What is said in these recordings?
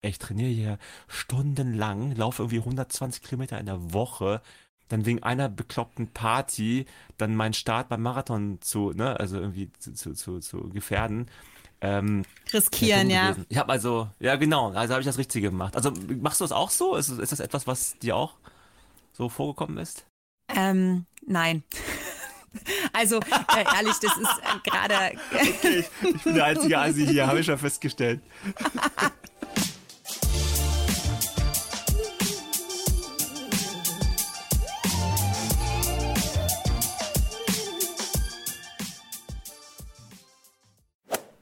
Ich trainiere hier stundenlang, laufe irgendwie 120 Kilometer in der Woche, dann wegen einer bekloppten Party dann meinen Start beim Marathon zu gefährden. Riskieren, ja. Ich habe habe ich das Richtige gemacht. Also machst du das auch so? Ist das etwas, was dir auch so vorgekommen ist? Nein. Also, ehrlich, das ist gerade... Okay, ich bin der einzige Asi hier, habe ich schon festgestellt.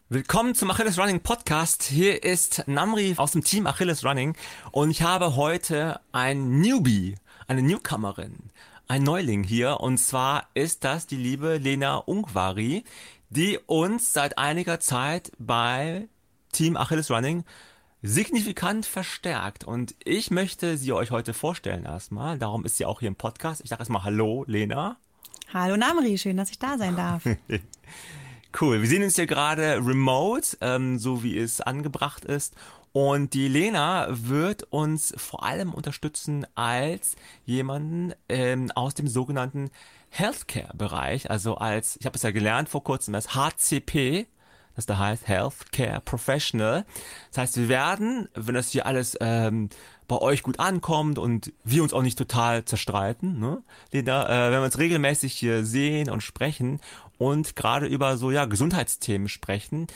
Willkommen zum Achilles Running Podcast. Hier ist Namri aus dem Team Achilles Running und ich habe heute ein Newbie, eine Newcomerin, ein Neuling hier, und zwar ist das die liebe Lena Ungvari, die uns seit einiger Zeit bei Team Achilles Running signifikant verstärkt, und ich möchte sie euch heute vorstellen erstmal, darum ist sie auch hier im Podcast. Ich sage erstmal hallo Lena. Hallo Namri, schön, dass ich da sein darf. Cool, wir sehen uns hier gerade remote, so wie es angebracht ist. Und die Lena wird uns vor allem unterstützen als jemanden aus dem sogenannten Healthcare-Bereich. Also als, ich habe es ja gelernt vor kurzem, als HCP, das da heißt Healthcare Professional. Das heißt, wir werden, wenn das hier alles bei euch gut ankommt und wir uns auch nicht total zerstreiten, ne, Lena, wenn wir uns regelmäßig hier sehen und sprechen und gerade über so Gesundheitsthemen sprechen,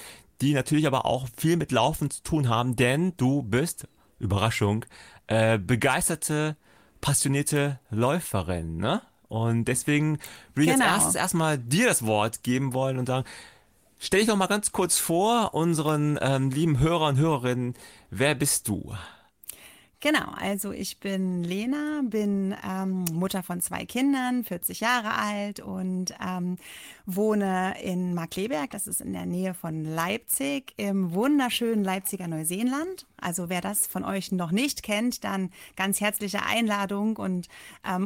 die natürlich aber auch viel mit Laufen zu tun haben, denn du bist, Überraschung, begeisterte, passionierte Läuferin, ne? Und deswegen würde ich als erstes erstmal dir das Wort geben wollen und sagen, stell dich doch mal ganz kurz vor unseren lieben Hörer und Hörerinnen, wer bist du? Genau, also ich bin Lena, bin Mutter von 2 Kindern, 40 Jahre alt und wohne in Markkleeberg, das ist in der Nähe von Leipzig, im wunderschönen Leipziger Neuseenland. Also wer das von euch noch nicht kennt, dann ganz herzliche Einladung und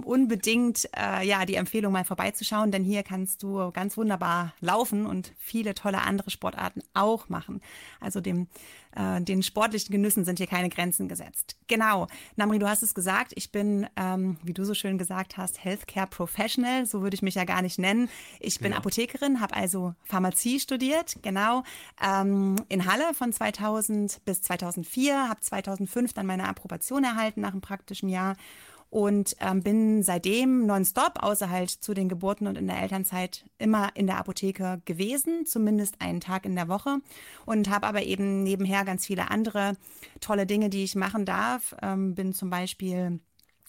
unbedingt die Empfehlung, mal vorbeizuschauen, denn hier kannst du ganz wunderbar laufen und viele tolle andere Sportarten auch machen. Also den sportlichen Genüssen sind hier keine Grenzen gesetzt. Genau, Namri, du hast es gesagt, ich bin, wie du so schön gesagt hast, Healthcare Professional, so würde ich mich ja gar nicht nennen. Ich bin Apothekerin, habe also Pharmazie studiert, in Halle von 2000 bis 2004, habe 2005 dann meine Approbation erhalten nach einem praktischen Jahr und bin seitdem nonstop, außer halt zu den Geburten und in der Elternzeit, immer in der Apotheke gewesen, zumindest einen Tag in der Woche, und habe aber eben nebenher ganz viele andere tolle Dinge, die ich machen darf. Bin zum Beispiel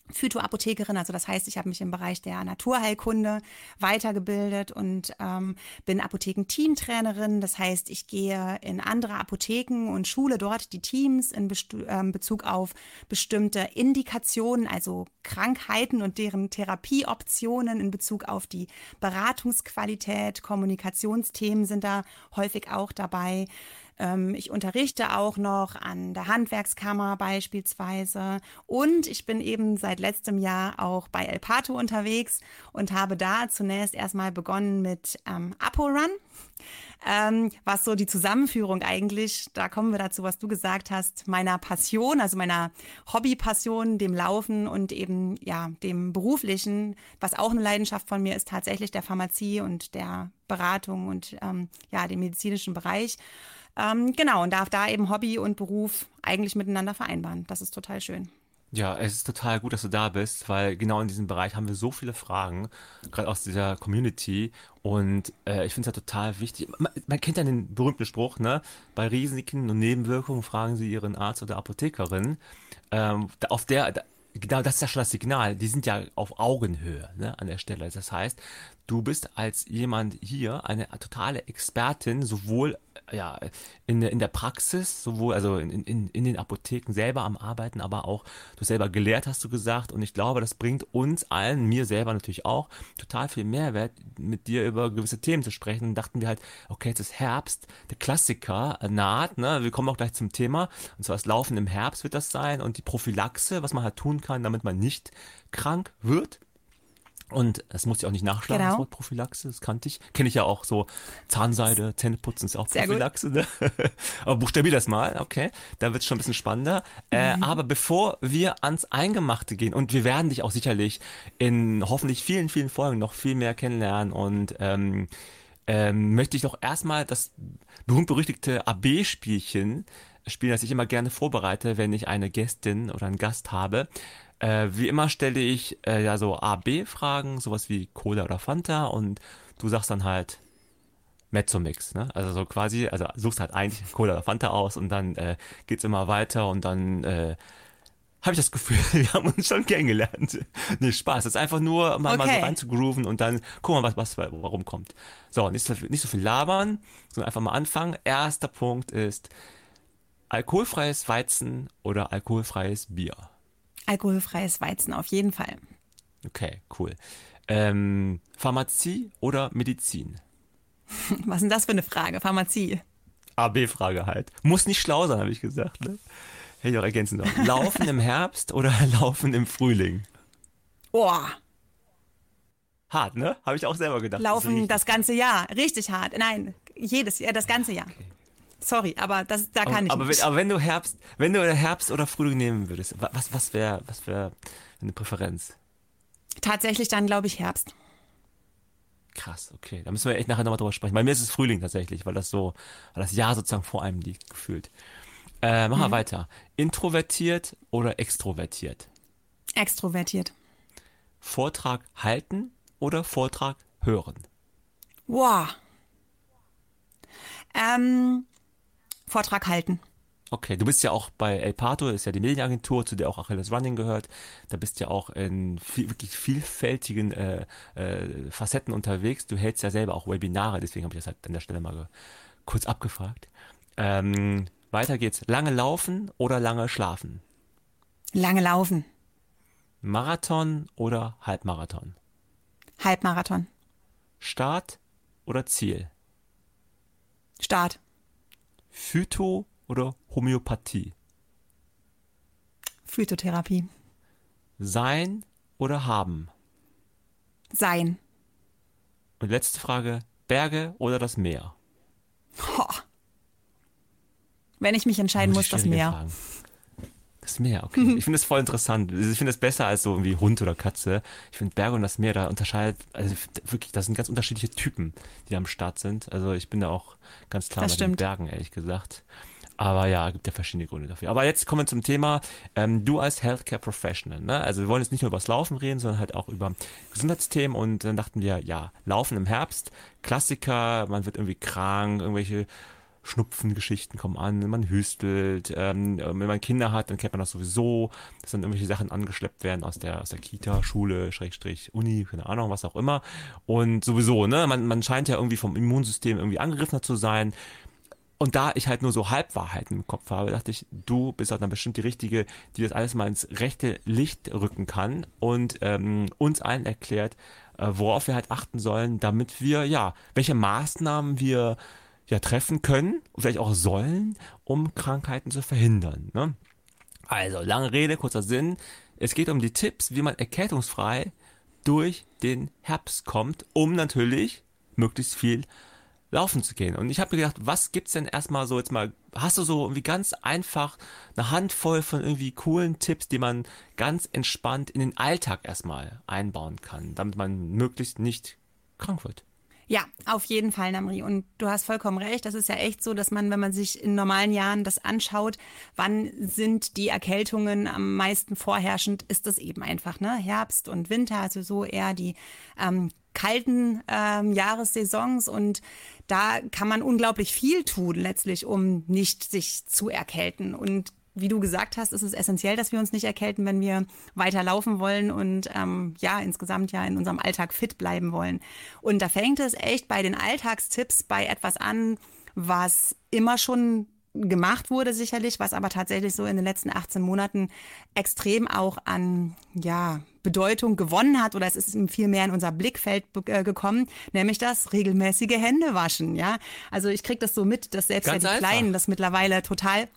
Phytoapothekerin, also das heißt, ich habe mich im Bereich der Naturheilkunde weitergebildet und bin Apotheken-Teamtrainerin. Das heißt, ich gehe in andere Apotheken und schule dort die Teams in Bezug auf bestimmte Indikationen, also Krankheiten und deren Therapieoptionen, in Bezug auf die Beratungsqualität. Kommunikationsthemen sind da häufig auch dabei. Ich unterrichte auch noch an der Handwerkskammer beispielsweise, und ich bin eben seit letztem Jahr auch bei Elpato unterwegs und habe da zunächst erstmal begonnen mit Apo Run, was so die Zusammenführung eigentlich, da kommen wir dazu, was du gesagt hast, meiner Passion, also meiner Hobbypassion, dem Laufen und eben dem Beruflichen, was auch eine Leidenschaft von mir ist, tatsächlich der Pharmazie und der Beratung und dem medizinischen Bereich. Und darf da eben Hobby und Beruf eigentlich miteinander vereinbaren. Das ist total schön. Ja, es ist total gut, dass du da bist, weil genau in diesem Bereich haben wir so viele Fragen, gerade aus dieser Community. Und ich finde es ja total wichtig. Man kennt ja den berühmten Spruch, ne? Bei Risiken und Nebenwirkungen fragen Sie Ihren Arzt oder Apothekerin. Genau, das ist ja schon das Signal. Die sind ja auf Augenhöhe, ne, an der Stelle. Das heißt, du bist als jemand hier eine totale Expertin, sowohl in der Praxis, sowohl also in den Apotheken selber am Arbeiten, aber auch du selber gelehrt, hast du gesagt. Und ich glaube, das bringt uns allen, mir selber natürlich auch, total viel Mehrwert, mit dir über gewisse Themen zu sprechen. Und dachten wir halt, okay, jetzt ist Herbst, der Klassiker naht, ne? Wir kommen auch gleich zum Thema. Und zwar das Laufen im Herbst wird das sein und die Prophylaxe, was man halt tun kann, damit man nicht krank wird. Und es muss ja auch nicht nachschlagen, genau. Das Wort Prophylaxe, das kannte ich. Kenne ich ja auch so, Zahnseide, Zähneputzen ist auch sehr Prophylaxe. Ne? Aber buchstabier das mal, okay. Da wird es schon ein bisschen spannender. Aber bevor wir ans Eingemachte gehen, und wir werden dich auch sicherlich in hoffentlich vielen, vielen Folgen noch viel mehr kennenlernen und möchte ich doch erstmal das berühmt-berüchtigte AB-Spielchen spielen, das ich immer gerne vorbereite, wenn ich eine Gästin oder einen Gast habe. Wie immer stelle ich ja so A-B-Fragen, sowas wie Cola oder Fanta, und du sagst dann halt Mezzomix, ne? Also so quasi, also suchst halt eigentlich Cola oder Fanta aus und dann geht's immer weiter und dann habe ich das Gefühl, wir haben uns schon kennengelernt. Nee, Spaß, das ist einfach nur mal so reinzugrooven und dann gucken wir, warum kommt. So, nicht so viel labern, sondern einfach mal anfangen. Erster Punkt ist alkoholfreies Weizen oder alkoholfreies Bier. Alkoholfreies Weizen auf jeden Fall. Okay, cool. Pharmazie oder Medizin? Was ist denn das für eine Frage? Pharmazie. AB-Frage halt. Muss nicht schlau sein, habe ich gesagt. Ne? Hätte ich auch ergänzen sollen. Laufen im Herbst oder Laufen im Frühling? Boah. Hart, ne? Habe ich auch selber gedacht. Laufen das ganze Jahr. Richtig hart. Nein, jedes Jahr, das ganze Jahr. Okay. Sorry, aber das kann ich nicht. Aber wenn du Herbst oder Frühling nehmen würdest, was wäre eine Präferenz? Tatsächlich dann, glaube ich, Herbst. Krass, okay. Da müssen wir echt nachher nochmal drüber sprechen. Bei mir ist es Frühling tatsächlich, weil das Jahr sozusagen vor einem liegt, gefühlt. Machen wir weiter. Introvertiert oder extrovertiert? Extrovertiert. Vortrag halten oder Vortrag hören? Wow. Vortrag halten. Okay, du bist ja auch bei Elpato, ist ja die Medienagentur, zu der auch Achilles Running gehört. Da bist ja auch in wirklich vielfältigen Facetten unterwegs. Du hältst ja selber auch Webinare, deswegen habe ich das halt an der Stelle mal kurz abgefragt. Weiter geht's. Lange laufen oder lange schlafen? Lange laufen. Marathon oder Halbmarathon? Halbmarathon. Start oder Ziel? Start. Phyto oder Homöopathie? Phytotherapie. Sein oder haben? Sein. Und letzte Frage, Berge oder das Meer? Oh. Wenn ich mich entscheiden muss, das Meer. Fragen. Das Meer, okay. Ich finde das voll interessant. Ich finde das besser als so irgendwie Hund oder Katze. Ich finde Berge und das Meer, da unterscheidet, also wirklich, das sind ganz unterschiedliche Typen, die da am Start sind. Also ich bin da auch ganz klar bei den Bergen, ehrlich gesagt. Aber ja, gibt ja verschiedene Gründe dafür. Aber jetzt kommen wir zum Thema, du als Healthcare Professional, ne? Also wir wollen jetzt nicht nur über das Laufen reden, sondern halt auch über Gesundheitsthemen, und dann dachten wir, ja, Laufen im Herbst, Klassiker, man wird irgendwie krank, irgendwelche Schnupfengeschichten kommen an, man hüstelt, wenn man Kinder hat, dann kennt man das sowieso, dass dann irgendwelche Sachen angeschleppt werden aus der Kita, Schule, Schrägstrich, Uni, keine Ahnung, was auch immer. Und sowieso, ne, man scheint ja irgendwie vom Immunsystem irgendwie angegriffener zu sein. Und da ich halt nur so Halbwahrheiten im Kopf habe, dachte ich, du bist halt dann bestimmt die Richtige, die das alles mal ins rechte Licht rücken kann und uns allen erklärt, worauf wir halt achten sollen, damit wir, ja, welche Maßnahmen wir ja treffen können und vielleicht auch sollen, um Krankheiten zu verhindern. Ne? Also, lange Rede, kurzer Sinn. Es geht um die Tipps, wie man erkältungsfrei durch den Herbst kommt, um natürlich möglichst viel laufen zu gehen. Und ich habe mir gedacht, was gibt's denn erstmal so jetzt mal, hast du so irgendwie ganz einfach eine Handvoll von irgendwie coolen Tipps, die man ganz entspannt in den Alltag erstmal einbauen kann, damit man möglichst nicht krank wird? Ja, auf jeden Fall, Namri. Und du hast vollkommen recht. Das ist ja echt so, dass man, wenn man sich in normalen Jahren das anschaut, wann sind die Erkältungen am meisten vorherrschend, ist das eben einfach, ne? Herbst und Winter, also so eher die kalten Jahressaisons, und da kann man unglaublich viel tun letztlich, um nicht sich zu erkälten. Und wie du gesagt hast, ist es essentiell, dass wir uns nicht erkälten, wenn wir weiter laufen wollen und ja, insgesamt ja in unserem Alltag fit bleiben wollen. Und da fängt es echt bei den Alltagstipps bei etwas an, was immer schon gemacht wurde sicherlich, was aber tatsächlich so in den letzten 18 Monaten extrem auch an, ja, Bedeutung gewonnen hat, oder es ist viel mehr in unser Blickfeld gekommen, nämlich das regelmäßige Händewaschen, ja. Also ich kriege das so mit, dass selbst die Kleinen das mittlerweile total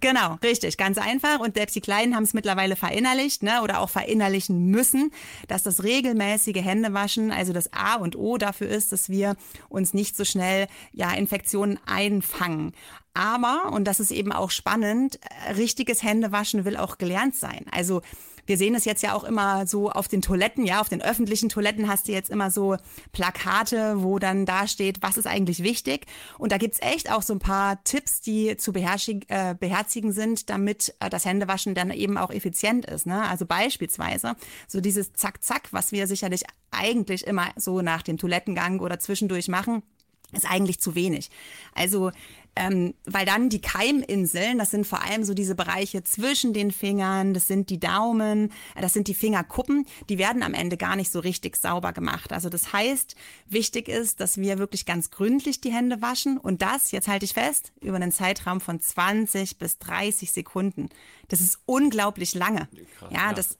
Genau, richtig, ganz einfach. Und selbst die Kleinen haben es mittlerweile verinnerlicht, ne, oder auch verinnerlichen müssen, dass das regelmäßige Händewaschen, also das A und O dafür ist, dass wir uns nicht so schnell, ja, Infektionen einfangen. Aber, und das ist eben auch spannend, richtiges Händewaschen will auch gelernt sein. Also wir sehen es jetzt ja auch immer so auf den Toiletten, ja, auf den öffentlichen Toiletten hast du jetzt immer so Plakate, wo dann da steht, was ist eigentlich wichtig. Und da gibt's echt auch so ein paar Tipps, die zu beherzigen sind, damit das Händewaschen dann eben auch effizient ist, ne? Also beispielsweise so dieses Zack-Zack, was wir sicherlich eigentlich immer so nach dem Toilettengang oder zwischendurch machen, ist eigentlich zu wenig. Also weil dann die Keiminseln, das sind vor allem so diese Bereiche zwischen den Fingern, das sind die Daumen, das sind die Fingerkuppen, die werden am Ende gar nicht so richtig sauber gemacht. Also das heißt, wichtig ist, dass wir wirklich ganz gründlich die Hände waschen und das, jetzt halte ich fest, über einen Zeitraum von 20 bis 30 Sekunden. Das ist unglaublich lange. Krass, ja, das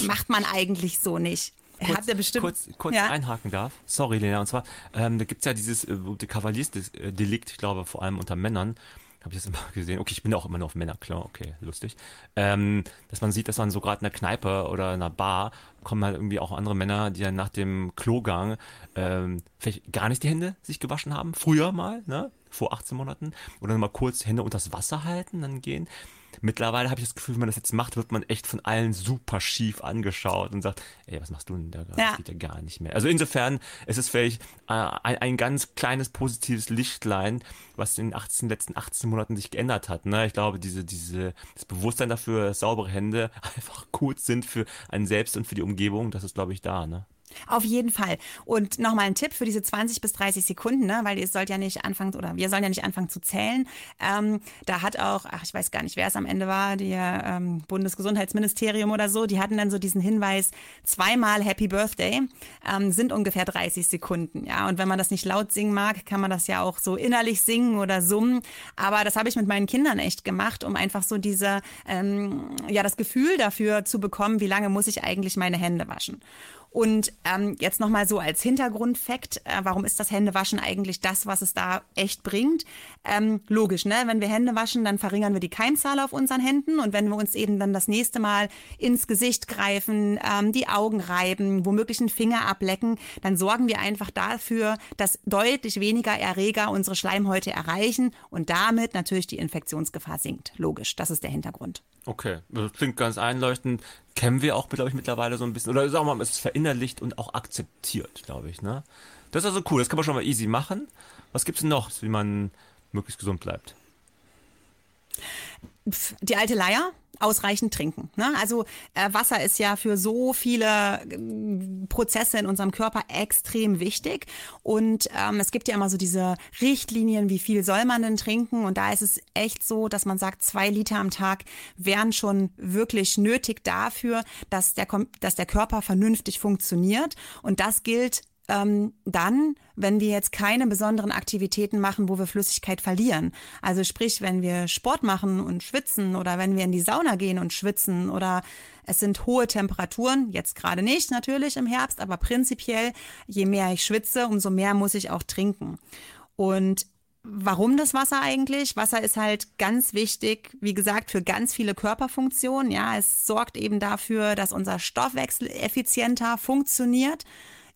macht man eigentlich so nicht. Kurz einhaken darf. Sorry, Lena. Und zwar, da gibt's ja dieses Kavaliersdelikt, ich glaube, vor allem unter Männern. Habe ich das immer gesehen. Okay, ich bin auch immer nur auf Männer, klar, okay, lustig. Dass man sieht, dass man so gerade in einer Kneipe oder in einer Bar kommen halt irgendwie auch andere Männer, die dann nach dem Klogang vielleicht gar nicht die Hände sich gewaschen haben. Früher mal, ne? Vor 18 Monaten. Oder dann mal kurz Hände unter das Wasser halten, dann gehen. Mittlerweile habe ich das Gefühl, wenn man das jetzt macht, wird man echt von allen super schief angeschaut und sagt, ey, was machst du denn da gerade? Ja. Das geht ja gar nicht mehr. Also insofern ist es vielleicht ein ganz kleines positives Lichtlein, was in den letzten 18 Monaten sich geändert hat. Ne? Ich glaube, das Bewusstsein dafür, dass saubere Hände einfach gut sind für einen selbst und für die Umgebung, das ist, glaube ich, da, ne? Auf jeden Fall. Und nochmal ein Tipp für diese 20 bis 30 Sekunden, ne? Weil wir sollen ja nicht anfangen zu zählen. Da hat auch, ich weiß gar nicht, wer es am Ende war, die Bundesgesundheitsministerium oder so, die hatten dann so diesen Hinweis, zweimal Happy Birthday, sind ungefähr 30 Sekunden. Ja, und wenn man das nicht laut singen mag, kann man das ja auch so innerlich singen oder summen. Aber das habe ich mit meinen Kindern echt gemacht, um einfach so das Gefühl dafür zu bekommen, wie lange muss ich eigentlich meine Hände waschen. Und jetzt nochmal so als Hintergrundfakt, warum ist das Händewaschen eigentlich das, was es da echt bringt? Logisch, ne? Wenn wir Hände waschen, dann verringern wir die Keimzahl auf unseren Händen. Und wenn wir uns eben dann das nächste Mal ins Gesicht greifen, die Augen reiben, womöglich einen Finger ablecken, dann sorgen wir einfach dafür, dass deutlich weniger Erreger unsere Schleimhäute erreichen und damit natürlich die Infektionsgefahr sinkt. Logisch, das ist der Hintergrund. Okay, das klingt ganz einleuchtend. Kennen wir auch, glaube ich, mittlerweile so ein bisschen. Oder sagen wir mal, es ist verinnerlicht und auch akzeptiert, glaube ich. Ne? Das ist also cool, das kann man schon mal easy machen. Was gibt's denn noch, wie man möglichst gesund bleibt? Die alte Leier, ausreichend trinken. Ne? Also Wasser ist ja für so viele Prozesse in unserem Körper extrem wichtig. Und es gibt ja immer so diese Richtlinien, wie viel soll man denn trinken? Und da ist es echt so, dass man sagt, 2 Liter am Tag wären schon wirklich nötig dafür, dass der Körper vernünftig funktioniert. Und das gilt dann, wenn wir jetzt keine besonderen Aktivitäten machen, wo wir Flüssigkeit verlieren. Also sprich, wenn wir Sport machen und schwitzen oder wenn wir in die Sauna gehen und schwitzen oder es sind hohe Temperaturen, jetzt gerade nicht natürlich im Herbst, aber prinzipiell, je mehr ich schwitze, umso mehr muss ich auch trinken. Und warum das Wasser eigentlich? Wasser ist halt ganz wichtig, wie gesagt, für ganz viele Körperfunktionen. Ja, es sorgt eben dafür, dass unser Stoffwechsel effizienter funktioniert.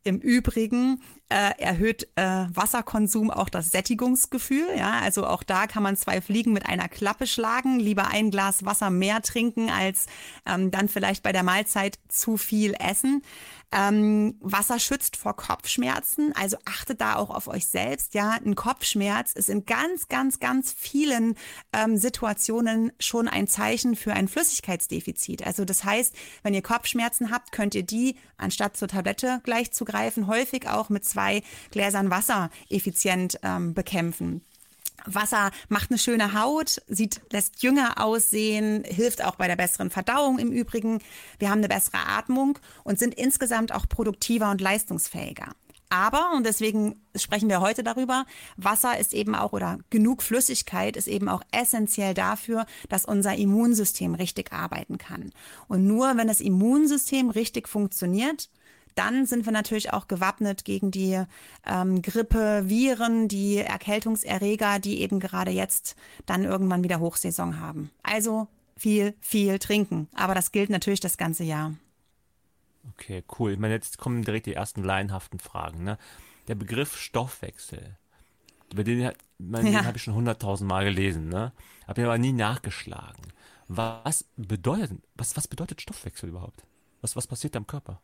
Im Übrigen erhöht Wasserkonsum auch das Sättigungsgefühl. Ja? Also auch da kann man 2 Fliegen mit einer Klappe schlagen. Lieber 1 Glas Wasser mehr trinken, als dann vielleicht bei der Mahlzeit zu viel essen. Wasser schützt vor Kopfschmerzen, also achtet da auch auf euch selbst. Ja, ein Kopfschmerz ist in ganz, ganz, ganz vielen Situationen schon ein Zeichen für ein Flüssigkeitsdefizit. Also das heißt, wenn ihr Kopfschmerzen habt, könnt ihr die, anstatt zur Tablette gleich zu greifen, häufig auch mit 2 Gläsern Wasser effizient bekämpfen. Wasser macht eine schöne Haut, lässt jünger aussehen, hilft auch bei der besseren Verdauung im Übrigen. Wir haben eine bessere Atmung und sind insgesamt auch produktiver und leistungsfähiger. Aber, und deswegen sprechen wir heute darüber, Wasser ist eben auch, oder genug Flüssigkeit ist eben auch essentiell dafür, dass unser Immunsystem richtig arbeiten kann. Und nur wenn das Immunsystem richtig funktioniert, dann sind wir natürlich auch gewappnet gegen die Grippe, Viren, die Erkältungserreger, die eben gerade jetzt dann irgendwann wieder Hochsaison haben. Also viel, viel trinken. Aber das gilt natürlich das ganze Jahr. Okay, cool. Ich meine, jetzt kommen direkt die ersten laienhaften Fragen, ne? Der Begriff Stoffwechsel, über den habe ich schon 100.000 Mal gelesen, ne? Habe mir aber nie nachgeschlagen. Was bedeutet Stoffwechsel überhaupt? Was passiert da im Körper?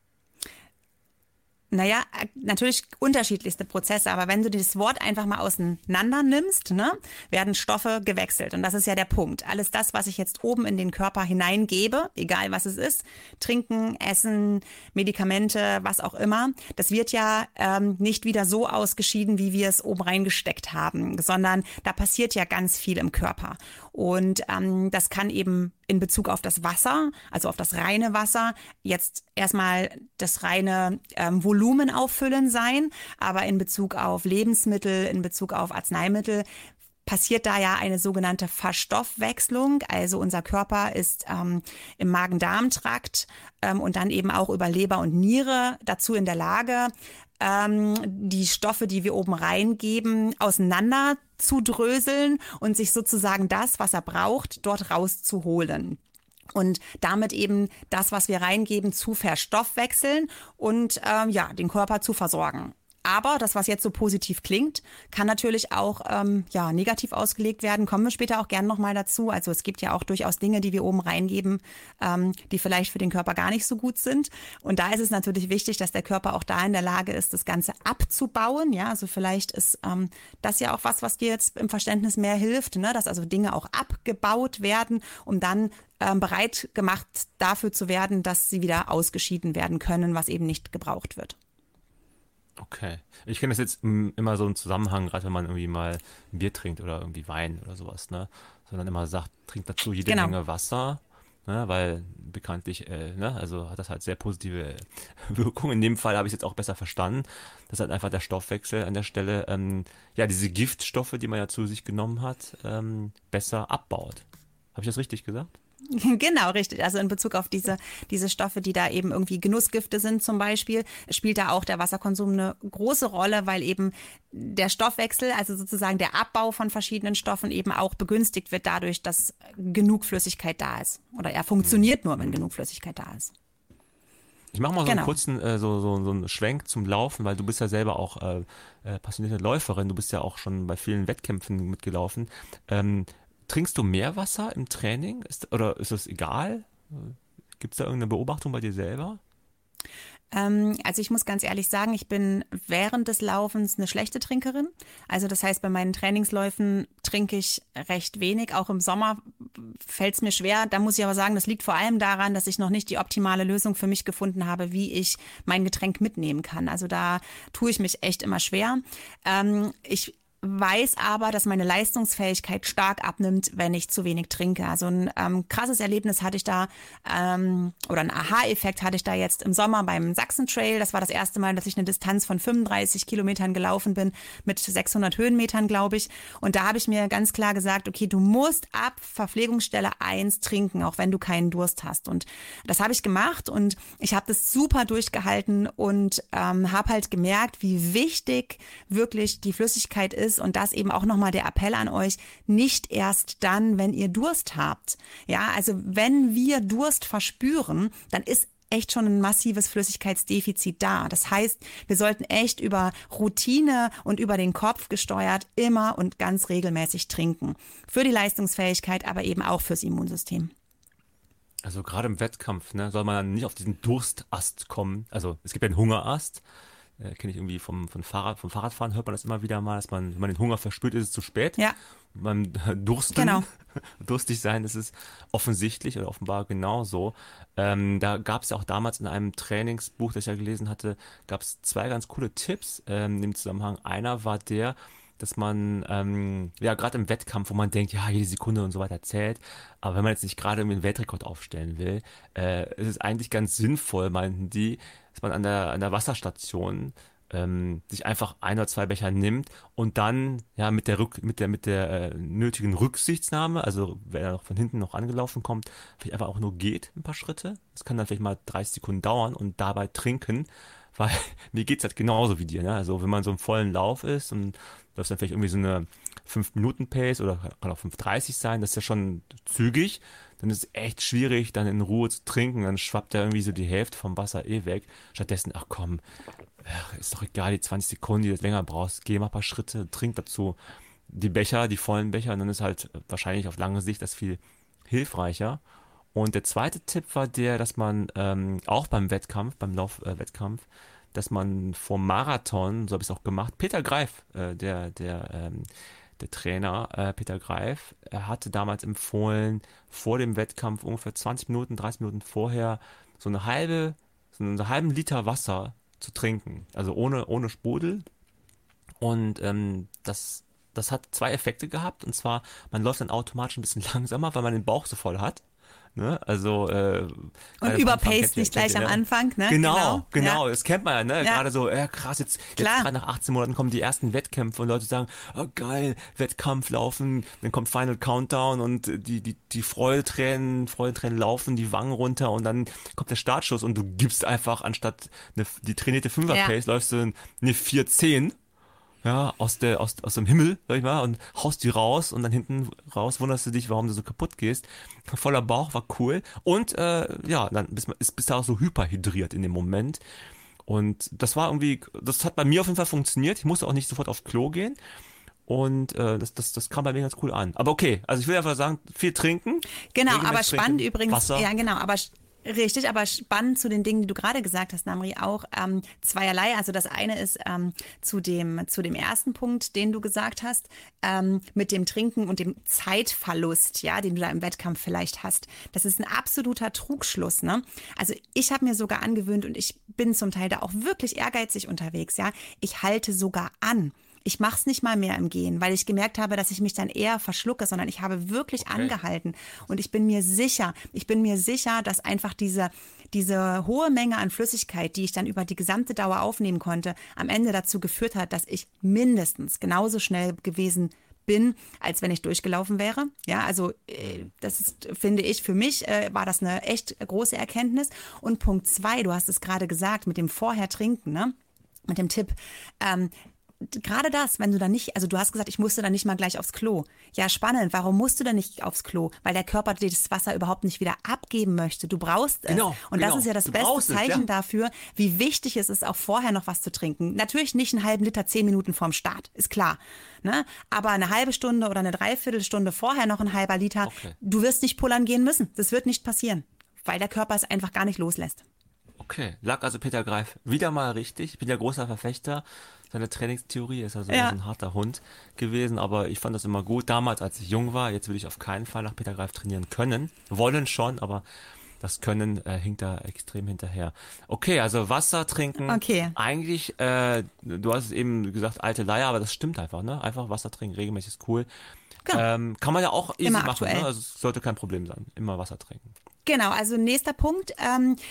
Naja, natürlich unterschiedlichste Prozesse, aber wenn du dieses Wort einfach mal auseinander nimmst, ne, werden Stoffe gewechselt. Und das ist ja der Punkt. Alles das, was ich jetzt oben in den Körper hineingebe, egal was es ist, Trinken, Essen, Medikamente, was auch immer, das wird ja nicht wieder so ausgeschieden, wie wir es oben reingesteckt haben, sondern da passiert ja ganz viel im Körper. Und das kann eben in Bezug auf das Wasser, also auf das reine Wasser, jetzt erstmal das reine Volumen auffüllen sein, aber in Bezug auf Lebensmittel, in Bezug auf Arzneimittel passiert da ja eine sogenannte Verstoffwechslung. Also unser Körper ist im Magen-Darm-Trakt und dann eben auch über Leber und Niere dazu in der Lage, die Stoffe, die wir oben reingeben, auseinander zu dröseln und sich sozusagen das, was er braucht, dort rauszuholen. Und damit eben das, was wir reingeben, zu verstoffwechseln und den Körper zu versorgen. Aber das, was jetzt so positiv klingt, kann natürlich auch negativ ausgelegt werden. Kommen wir später auch gerne nochmal dazu. Also es gibt ja auch durchaus Dinge, die wir oben reingeben, die vielleicht für den Körper gar nicht so gut sind. Und da ist es natürlich wichtig, dass der Körper auch da in der Lage ist, das Ganze abzubauen. Ja, also vielleicht ist das ja auch was dir jetzt im Verständnis mehr hilft, ne? Dass also Dinge auch abgebaut werden, um dann bereit gemacht dafür zu werden, dass sie wieder ausgeschieden werden können, was eben nicht gebraucht wird. Okay. Ich kenne das jetzt immer so im Zusammenhang, gerade wenn man irgendwie mal ein Bier trinkt oder irgendwie Wein oder sowas, ne? Sondern immer sagt, trinkt dazu jede Menge Wasser, ne? Weil bekanntlich, also hat das halt sehr positive Wirkung. In dem Fall habe ich es jetzt auch besser verstanden, dass halt einfach der Stoffwechsel an der Stelle, diese Giftstoffe, die man ja zu sich genommen hat, besser abbaut. Habe ich das richtig gesagt? Genau, richtig. Also in Bezug auf diese Stoffe, die da eben irgendwie Genussgifte sind zum Beispiel, spielt da auch der Wasserkonsum eine große Rolle, weil eben der Stoffwechsel, also sozusagen der Abbau von verschiedenen Stoffen eben auch begünstigt wird dadurch, dass genug Flüssigkeit da ist. Oder er funktioniert nur, wenn genug Flüssigkeit da ist. Ich mache mal so einen kurzen so einen Schwenk zum Laufen, weil du bist ja selber auch passionierte Läuferin, du bist ja auch schon bei vielen Wettkämpfen mitgelaufen. Trinkst du mehr Wasser im Training? Oder ist das egal? Gibt es da irgendeine Beobachtung bei dir selber? Also ich muss ganz ehrlich sagen, ich bin während des Laufens eine schlechte Trinkerin. Also das heißt, bei meinen Trainingsläufen trinke ich recht wenig. Auch im Sommer fällt es mir schwer. Da muss ich aber sagen, das liegt vor allem daran, dass ich noch nicht die optimale Lösung für mich gefunden habe, wie ich mein Getränk mitnehmen kann. Also da tue ich mich echt immer schwer. Ich weiß aber, dass meine Leistungsfähigkeit stark abnimmt, wenn ich zu wenig trinke. Also ein krasses Erlebnis hatte ich da, oder ein Aha-Effekt hatte ich da jetzt im Sommer beim Sachsen-Trail. Das war das erste Mal, dass ich eine Distanz von 35 Kilometern gelaufen bin, mit 600 Höhenmetern, glaube ich. Und da habe ich mir ganz klar gesagt, okay, du musst ab Verpflegungsstelle 1 trinken, auch wenn du keinen Durst hast. Und das habe ich gemacht und ich habe das super durchgehalten und habe halt gemerkt, wie wichtig wirklich die Flüssigkeit ist. Und das eben auch nochmal der Appell an euch, nicht erst dann, wenn ihr Durst habt. Ja, also wenn wir Durst verspüren, dann ist echt schon ein massives Flüssigkeitsdefizit da. Das heißt, wir sollten echt über Routine und über den Kopf gesteuert immer und ganz regelmäßig trinken. Für die Leistungsfähigkeit, aber eben auch fürs Immunsystem. Also gerade im Wettkampf, ne, soll man dann nicht auf diesen Durstast kommen. Also es gibt ja einen Hungerast. Kenne ich irgendwie vom Fahrradfahren, hört man das immer wieder mal, dass man, wenn man den Hunger verspürt, ist es zu spät. Ja. Beim Dursten, durstig sein, ist es offensichtlich oder offenbar genauso. Da gab es auch damals in einem Trainingsbuch, das ich ja gelesen hatte, gab es 2 ganz coole Tipps in dem Zusammenhang. Einer war der, dass man, gerade im Wettkampf, wo man denkt, ja, jede Sekunde und so weiter zählt, aber wenn man jetzt nicht gerade einen Weltrekord aufstellen will, ist es eigentlich ganz sinnvoll, meinten die, dass man an der Wasserstation sich einfach 1 oder 2 Becher nimmt und dann ja mit der nötigen Rücksichtnahme, also wer noch von hinten noch angelaufen kommt, vielleicht einfach auch nur geht ein paar Schritte. Das kann dann vielleicht mal 30 Sekunden dauern und dabei trinken, weil mir geht es halt genauso wie dir. Ne? Also wenn man so im vollen Lauf ist und läuft dann vielleicht irgendwie so eine 5-Minuten-Pace oder kann auch 5:30 sein, das ist ja schon zügig, dann ist es echt schwierig, dann in Ruhe zu trinken, dann schwappt ja irgendwie so die Hälfte vom Wasser eh weg. Stattdessen, ach komm, ist doch egal, die 20 Sekunden, die du länger brauchst, geh mal ein paar Schritte, trink dazu die Becher, die vollen Becher, und dann ist halt wahrscheinlich auf lange Sicht das viel hilfreicher. Und der zweite Tipp war der, dass man auch beim Wettkampf, beim Laufwettkampf, dass man vor Marathon, so habe ich es auch gemacht, Peter Greif, der Trainer Peter Greif, er hatte damals empfohlen, vor dem Wettkampf ungefähr 20 Minuten, 30 Minuten vorher so einen halben Liter Wasser zu trinken, also ohne Sprudel. Und das hat zwei Effekte gehabt, und zwar, man läuft dann automatisch ein bisschen langsamer, weil man den Bauch so voll hat. Ne? Also, und überpaced nicht gleich am Anfang, ne? Genau, ja. Das kennt man ja, ne? Ja. Gerade so, krass, jetzt gerade nach 18 Monaten kommen die ersten Wettkämpfe und Leute sagen, oh geil, Wettkampf laufen, dann kommt Final Countdown und die Freudentränen laufen, die Wangen runter, und dann kommt der Startschuss und du gibst einfach, anstatt die trainierte 5er-Pace, läufst du eine 4:10. Ja, aus dem Himmel, sag ich mal, und haust die raus, und dann hinten raus wunderst du dich, warum du so kaputt gehst. Voller Bauch war cool. Und dann bist du auch so hyperhydriert in dem Moment. Und das war irgendwie, das hat bei mir auf jeden Fall funktioniert. Ich musste auch nicht sofort aufs Klo gehen. Und das kam bei mir ganz cool an. Aber okay, also ich will einfach sagen, viel trinken. Genau, aber spannend trinken, übrigens. Wasser. Ja, genau, aber richtig, aber spannend zu den Dingen, die du gerade gesagt hast, Namri, auch zweierlei. Also das eine ist zu dem ersten Punkt, den du gesagt hast, mit dem Trinken und dem Zeitverlust, ja, den du da im Wettkampf vielleicht hast. Das ist ein absoluter Trugschluss, ne? Also ich habe mir sogar angewöhnt, und ich bin zum Teil da auch wirklich ehrgeizig unterwegs, ja. Ich halte sogar an. Ich mache es nicht mal mehr im Gehen, weil ich gemerkt habe, dass ich mich dann eher verschlucke, sondern ich habe wirklich angehalten. Und ich bin mir sicher, dass einfach diese hohe Menge an Flüssigkeit, die ich dann über die gesamte Dauer aufnehmen konnte, am Ende dazu geführt hat, dass ich mindestens genauso schnell gewesen bin, als wenn ich durchgelaufen wäre. Ja, also das ist, finde ich, für mich war das eine echt große Erkenntnis. Und Punkt 2, du hast es gerade gesagt, mit dem vorher trinken, ne? Mit dem Tipp, gerade das, wenn du dann nicht, also du hast gesagt, ich musste dann nicht mal gleich aufs Klo. Ja, spannend. Warum musst du dann nicht aufs Klo? Weil der Körper dir das Wasser überhaupt nicht wieder abgeben möchte. Du brauchst es. Genau, und das ist ja das beste Zeichen dafür, wie wichtig es ist, auch vorher noch was zu trinken. Natürlich nicht einen halben Liter 10 Minuten vorm Start, ist klar. Ne? Aber eine halbe Stunde oder eine Dreiviertelstunde vorher noch ein halber Liter. Okay. Du wirst nicht pullern gehen müssen. Das wird nicht passieren, weil der Körper es einfach gar nicht loslässt. Okay, lag also Peter Greif wieder mal richtig. Ich bin ja großer Verfechter. Seine Trainingstheorie ist also so ein harter Hund gewesen, aber ich fand das immer gut. Damals, als ich jung war, jetzt würde ich auf keinen Fall nach Peter Greif trainieren können. Wollen schon, aber das Können hinkt da extrem hinterher. Okay, also Wasser trinken. Okay. Eigentlich, du hast es eben gesagt, alte Leier, aber das stimmt einfach, ne? Einfach Wasser trinken, regelmäßig ist cool. Genau. Kann man ja auch easy machen, ne? Also es sollte kein Problem sein. Immer Wasser trinken. Genau, also nächster Punkt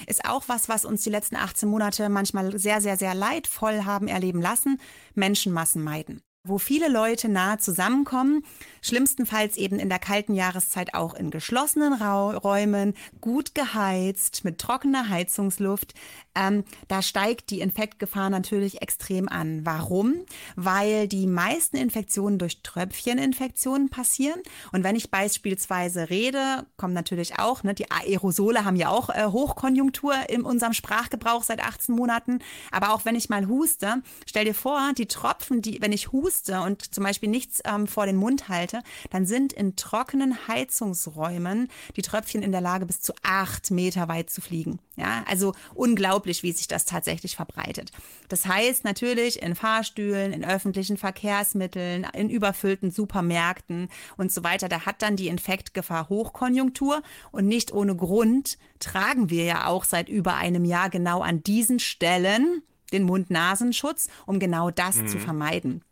ist auch was uns die letzten 18 Monate manchmal sehr, sehr, sehr leidvoll haben erleben lassen. Menschenmassen meiden. Wo viele Leute nahe zusammenkommen, schlimmstenfalls eben in der kalten Jahreszeit auch in geschlossenen Räumen, gut geheizt, mit trockener Heizungsluft, da steigt die Infektgefahr natürlich extrem an. Warum? Weil die meisten Infektionen durch Tröpfcheninfektionen passieren. Und wenn ich beispielsweise rede, kommen natürlich auch, ne, die Aerosole haben ja auch Hochkonjunktur in unserem Sprachgebrauch seit 18 Monaten. Aber auch wenn ich mal huste, stell dir vor, die Tropfen, die, wenn ich huste, und zum Beispiel nichts vor den Mund halte, dann sind in trockenen Heizungsräumen die Tröpfchen in der Lage, bis zu 8 Meter weit zu fliegen. Ja, also unglaublich, wie sich das tatsächlich verbreitet. Das heißt natürlich in Fahrstühlen, in öffentlichen Verkehrsmitteln, in überfüllten Supermärkten und so weiter. Da hat dann die Infektgefahr Hochkonjunktur, und nicht ohne Grund tragen wir ja auch seit über einem Jahr genau an diesen Stellen den Mund-Nasen-Schutz, um genau das zu vermeiden.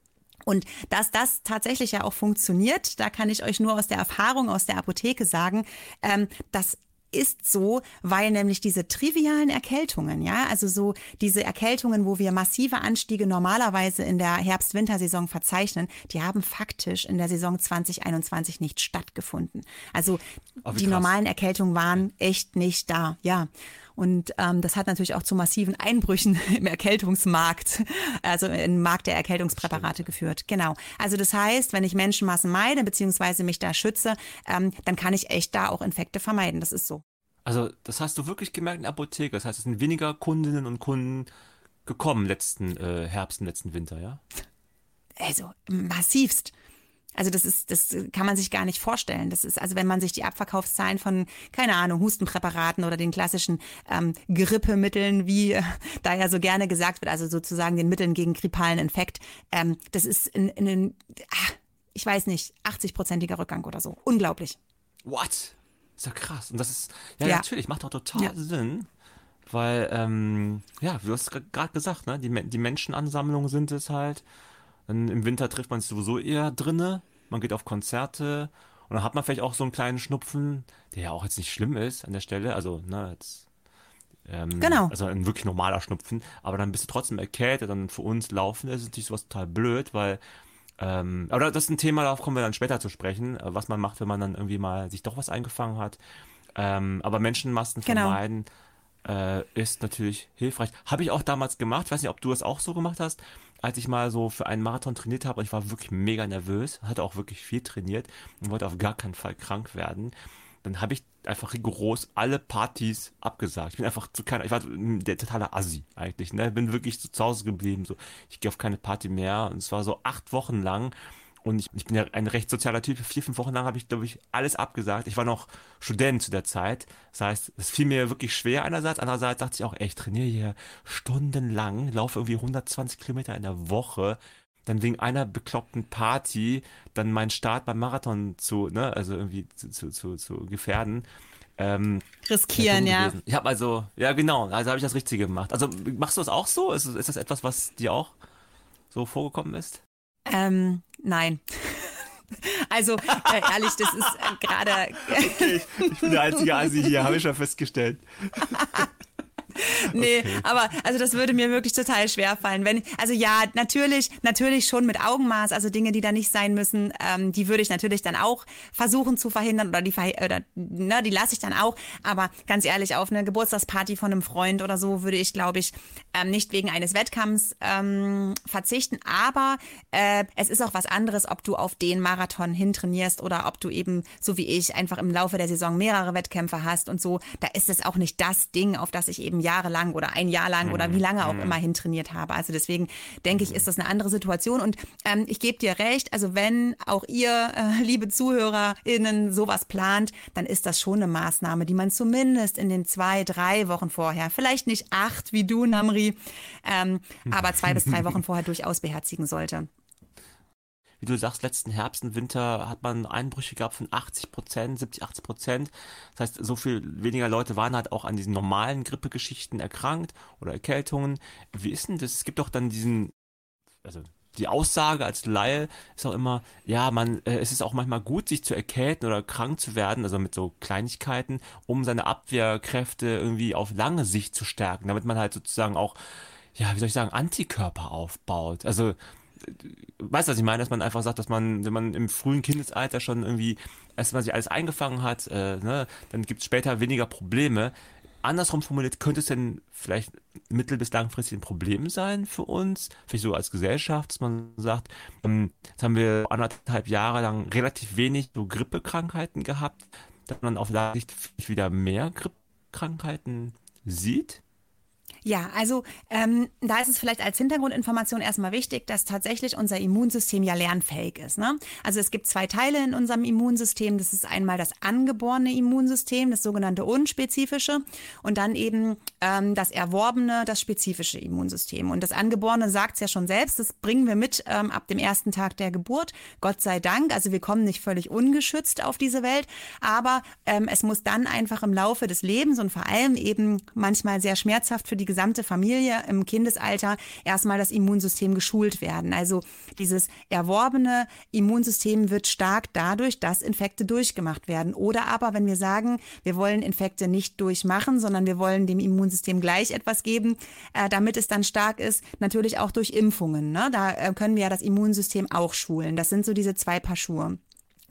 Und dass das tatsächlich ja auch funktioniert, da kann ich euch nur aus der Erfahrung aus der Apotheke sagen, das ist so, weil nämlich diese trivialen Erkältungen, ja, also so diese Erkältungen, wo wir massive Anstiege normalerweise in der Herbst-Wintersaison verzeichnen, die haben faktisch in der Saison 2021 nicht stattgefunden. Also die normalen Erkältungen waren echt nicht da, ja. Und das hat natürlich auch zu massiven Einbrüchen im Erkältungsmarkt, also im Markt der Erkältungspräparate geführt. Genau. Also das heißt, wenn ich Menschenmassen meide bzw. mich da schütze, dann kann ich echt da auch Infekte vermeiden. Das ist so. Also das hast du wirklich gemerkt in der Apotheke. Das heißt, es sind weniger Kundinnen und Kunden gekommen letzten Herbst und letzten Winter, ja? Also massivst. Also das kann man sich gar nicht vorstellen. Das ist, also wenn man sich die Abverkaufszahlen von, keine Ahnung, Hustenpräparaten oder den klassischen Grippemitteln, wie da ja so gerne gesagt wird, also sozusagen den Mitteln gegen grippalen Infekt, das ist ich weiß nicht, 80-prozentiger Rückgang oder so. Unglaublich. What? Ist ja krass. Und das ist, ja. Natürlich, macht doch total Sinn. Weil, du hast gerade gesagt, ne? Die Menschenansammlungen sind es halt. Dann im Winter trifft man es sowieso eher drinne. Man geht auf Konzerte und dann hat man vielleicht auch so einen kleinen Schnupfen, der ja auch jetzt nicht schlimm ist an der Stelle. Also, ne, jetzt, genau. Also ein wirklich normaler Schnupfen. Aber dann bist du trotzdem erkältet. Dann für uns Laufen ist natürlich sowas total blöd, weil, aber das ist ein Thema, darauf kommen wir dann später zu sprechen, was man macht, wenn man dann irgendwie mal sich doch was eingefangen hat. Aber Menschenmassen vermeiden, ist natürlich hilfreich. Habe ich auch damals gemacht. Ich weiß nicht, ob du das auch so gemacht hast. Als ich mal so für einen Marathon trainiert habe und ich war wirklich mega nervös, hatte auch wirklich viel trainiert und wollte auf gar keinen Fall krank werden, dann habe ich einfach rigoros alle Partys abgesagt. Ich bin einfach ich war der totale Assi eigentlich, ne? Bin wirklich so zu Hause geblieben, so, ich gehe auf keine Party mehr, und es war so 8 Wochen lang. Und ich bin ja ein recht sozialer Typ. 4-5 Wochen lang habe ich, glaube ich, alles abgesagt. Ich war noch Student zu der Zeit. Das heißt, es fiel mir wirklich schwer einerseits. Andererseits dachte ich auch, ey, ich trainiere hier stundenlang, laufe irgendwie 120 Kilometer in der Woche. Dann wegen einer bekloppten Party dann meinen Start beim Marathon zu gefährden. Riskieren, ja. Ich habe also habe ich das Richtige gemacht. Also machst du das auch so? Ist das etwas, was dir auch so vorgekommen ist? Nein. Also, ehrlich, das ist gerade... Okay, ich bin der einzige Asi hier, habe ich schon festgestellt. Nee, okay. Aber also das würde mir wirklich total schwer fallen. Natürlich schon mit Augenmaß, also Dinge, die da nicht sein müssen, die würde ich natürlich dann auch versuchen zu verhindern die lasse ich dann auch. Aber ganz ehrlich, auf eine Geburtstagsparty von einem Freund oder so würde ich, glaube ich, nicht wegen eines Wettkampfs verzichten. Aber es ist auch was anderes, ob du auf den Marathon hintrainierst oder ob du eben, so wie ich, einfach im Laufe der Saison mehrere Wettkämpfe hast und so. Da ist es auch nicht das Ding, auf das ich eben jahrelang oder ein Jahr lang oder wie lange auch immer hintrainiert habe. Also deswegen denke ich, ist das eine andere Situation. Und ich gebe dir recht, also wenn auch ihr, liebe ZuhörerInnen, sowas plant, dann ist das schon eine Maßnahme, die man zumindest in den 2-3 Wochen vorher, vielleicht nicht 8 wie du, Namri, aber 2 bis 3 Wochen vorher durchaus beherzigen sollte. Wie du sagst, letzten Herbst und Winter hat man Einbrüche gehabt von 70-80%. Das heißt, so viel weniger Leute waren halt auch an diesen normalen Grippegeschichten erkrankt oder Erkältungen. Wie ist denn das? Es gibt doch dann die Aussage als Laie ist auch immer, es ist auch manchmal gut, sich zu erkälten oder krank zu werden, also mit so Kleinigkeiten, um seine Abwehrkräfte irgendwie auf lange Sicht zu stärken, damit man halt sozusagen auch, Antikörper aufbaut. Also, weißt du, was ich meine, dass man einfach sagt, dass man, wenn man im frühen Kindesalter schon irgendwie erstmal sich alles eingefangen hat, dann gibt es später weniger Probleme. Andersrum formuliert, könnte es denn vielleicht mittel- bis langfristig ein Problem sein für uns, vielleicht so als Gesellschaft, dass man sagt, jetzt haben wir 1,5 Jahre lang relativ wenig so Grippekrankheiten gehabt, dass man auf lange Sicht wieder mehr Grippekrankheiten sieht? Ja, also da ist es vielleicht als Hintergrundinformation erstmal wichtig, dass tatsächlich unser Immunsystem ja lernfähig ist, ne? Also es gibt 2 Teile in unserem Immunsystem. Das ist einmal das angeborene Immunsystem, das sogenannte unspezifische, und dann eben das erworbene, das spezifische Immunsystem. Und das angeborene sagt es ja schon selbst, das bringen wir mit ab dem ersten Tag der Geburt, Gott sei Dank. Also wir kommen nicht völlig ungeschützt auf diese Welt, aber es muss dann einfach im Laufe des Lebens und vor allem eben manchmal sehr schmerzhaft für die gesamte Familie im Kindesalter erstmal das Immunsystem geschult werden. Also dieses erworbene Immunsystem wird stark dadurch, dass Infekte durchgemacht werden. Oder aber, wenn wir sagen, wir wollen Infekte nicht durchmachen, sondern wir wollen dem Immunsystem gleich etwas geben, damit es dann stark ist, natürlich auch durch Impfungen, ne? Da können wir ja das Immunsystem auch schulen. Das sind so diese 2 Paar Schuhe.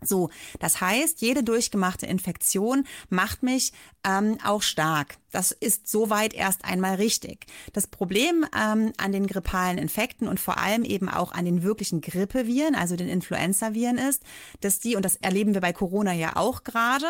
So, das heißt, jede durchgemachte Infektion macht mich auch stark. Das ist soweit erst einmal richtig. Das Problem an den grippalen Infekten und vor allem eben auch an den wirklichen Grippeviren, also den Influenzaviren ist, dass die, und das erleben wir bei Corona ja auch gerade,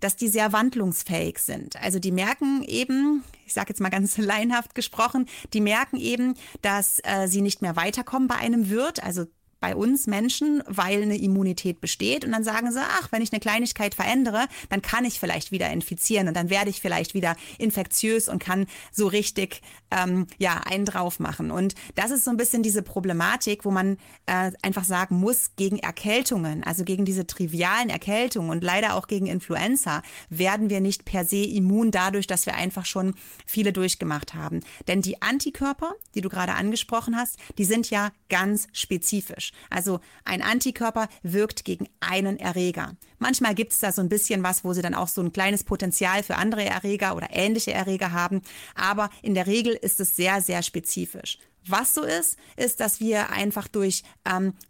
dass die sehr wandlungsfähig sind. Also die merken eben, ich sage jetzt mal ganz laienhaft gesprochen, die merken eben, dass sie nicht mehr weiterkommen bei einem Wirt, also bei uns Menschen, weil eine Immunität besteht. Und dann sagen sie, ach, wenn ich eine Kleinigkeit verändere, dann kann ich vielleicht wieder infizieren und dann werde ich vielleicht wieder infektiös und kann so richtig einen drauf machen. Und das ist so ein bisschen diese Problematik, wo man einfach sagen muss, gegen Erkältungen, also gegen diese trivialen Erkältungen und leider auch gegen Influenza, werden wir nicht per se immun dadurch, dass wir einfach schon viele durchgemacht haben. Denn die Antikörper, die du gerade angesprochen hast, die sind ja ganz spezifisch. Also ein Antikörper wirkt gegen einen Erreger. Manchmal gibt es da so ein bisschen was, wo sie dann auch so ein kleines Potenzial für andere Erreger oder ähnliche Erreger haben. Aber in der Regel ist es sehr, sehr spezifisch. Was so ist, ist, dass wir einfach durch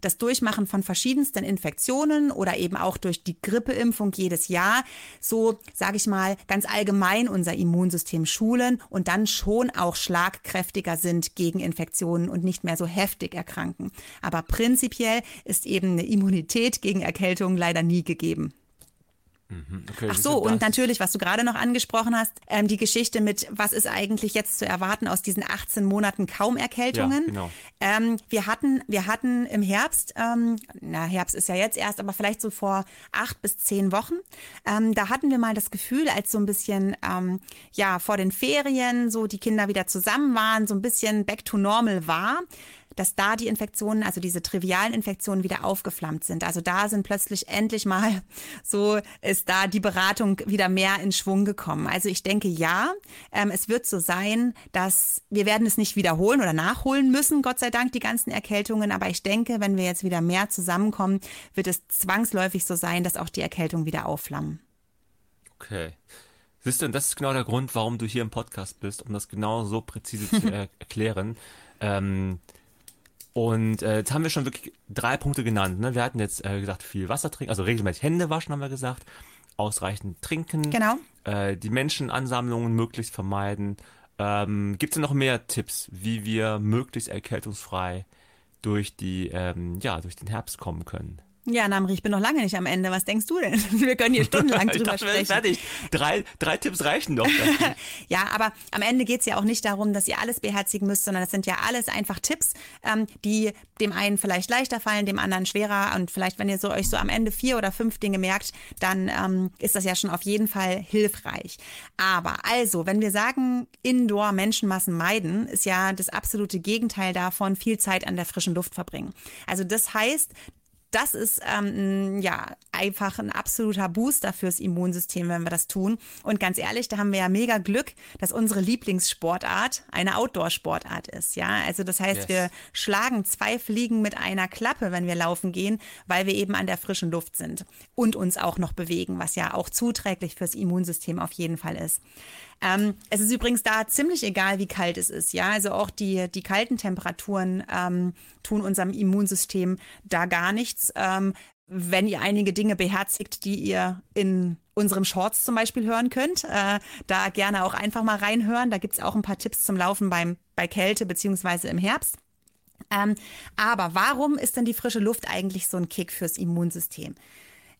das Durchmachen von verschiedensten Infektionen oder eben auch durch die Grippeimpfung jedes Jahr so, sage ich mal, ganz allgemein unser Immunsystem schulen und dann schon auch schlagkräftiger sind gegen Infektionen und nicht mehr so heftig erkranken. Aber prinzipiell ist eben eine Immunität gegen Erkältungen leider nie gegeben. Okay, ach so, und natürlich, was du gerade noch angesprochen hast, die Geschichte mit, was ist eigentlich jetzt zu erwarten aus diesen 18 Monaten kaum Erkältungen. Ja, genau. Wir hatten im Herbst, Herbst ist ja jetzt erst, aber vielleicht so vor 8 bis 10 Wochen, da hatten wir mal das Gefühl, als so ein bisschen, vor den Ferien, so die Kinder wieder zusammen waren, so ein bisschen back to normal war, dass da die Infektionen, also diese trivialen Infektionen wieder aufgeflammt sind. Also da sind plötzlich endlich mal, so ist da die Beratung wieder mehr in Schwung gekommen. Also ich denke, ja, es wird so sein, dass wir werden es nicht wiederholen oder nachholen müssen, Gott sei Dank, die ganzen Erkältungen. Aber ich denke, wenn wir jetzt wieder mehr zusammenkommen, wird es zwangsläufig so sein, dass auch die Erkältungen wieder aufflammen. Okay. Siehst du, und das ist genau der Grund, warum du hier im Podcast bist, um das genau so präzise zu erklären. Und jetzt haben wir schon wirklich 3 Punkte genannt. Ne? Wir hatten jetzt gesagt, viel Wasser trinken, also regelmäßig Hände waschen, haben wir gesagt, ausreichend trinken, genau. Die Menschenansammlungen möglichst vermeiden. Gibt es noch mehr Tipps, wie wir möglichst erkältungsfrei durch die durch den Herbst kommen können? Ja, Namri, ich bin noch lange nicht am Ende. Was denkst du denn? Wir können hier stundenlang drüber sprechen. Ich dachte, wir sind fertig. 3 Tipps reichen doch. Ja, aber am Ende geht's ja auch nicht darum, dass ihr alles beherzigen müsst, sondern das sind ja alles einfach Tipps, die dem einen vielleicht leichter fallen, dem anderen schwerer. Und vielleicht, wenn ihr so euch so am Ende 4 oder 5 Dinge merkt, dann ist das ja schon auf jeden Fall hilfreich. Aber also, wenn wir sagen, Indoor Menschenmassen meiden, ist ja das absolute Gegenteil davon, viel Zeit an der frischen Luft verbringen. Also das heißt, das ist einfach ein absoluter Booster fürs Immunsystem, wenn wir das tun. Und ganz ehrlich, da haben wir ja mega Glück, dass unsere Lieblingssportart eine Outdoor-Sportart ist. Ja, also das heißt, wir schlagen 2 Fliegen mit einer Klappe, wenn wir laufen gehen, weil wir eben an der frischen Luft sind und uns auch noch bewegen, was ja auch zuträglich fürs Immunsystem auf jeden Fall ist. Es ist übrigens da ziemlich egal, wie kalt es ist. Ja, also auch die kalten Temperaturen tun unserem Immunsystem da gar nichts. Wenn ihr einige Dinge beherzigt, die ihr in unserem Shorts zum Beispiel hören könnt, da gerne auch einfach mal reinhören. Da gibt es auch ein paar Tipps zum Laufen bei Kälte beziehungsweise im Herbst. Aber warum ist denn die frische Luft eigentlich so ein Kick fürs Immunsystem?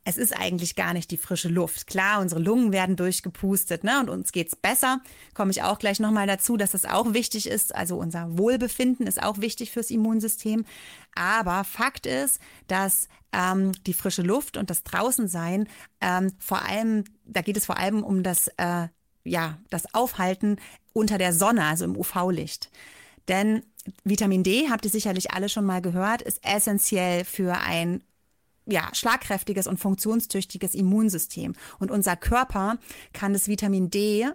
Es ist eigentlich gar nicht die frische Luft. Klar, unsere Lungen werden durchgepustet, ne? Und uns geht's besser. Komme ich auch gleich nochmal dazu, dass das auch wichtig ist. Also unser Wohlbefinden ist auch wichtig fürs Immunsystem. Aber Fakt ist, dass die frische Luft und das Draußensein vor allem, da geht es vor allem um das, das Aufhalten unter der Sonne, also im UV-Licht. Denn Vitamin D, habt ihr sicherlich alle schon mal gehört, ist essentiell für ein schlagkräftiges und funktionstüchtiges Immunsystem. Und unser Körper kann das Vitamin D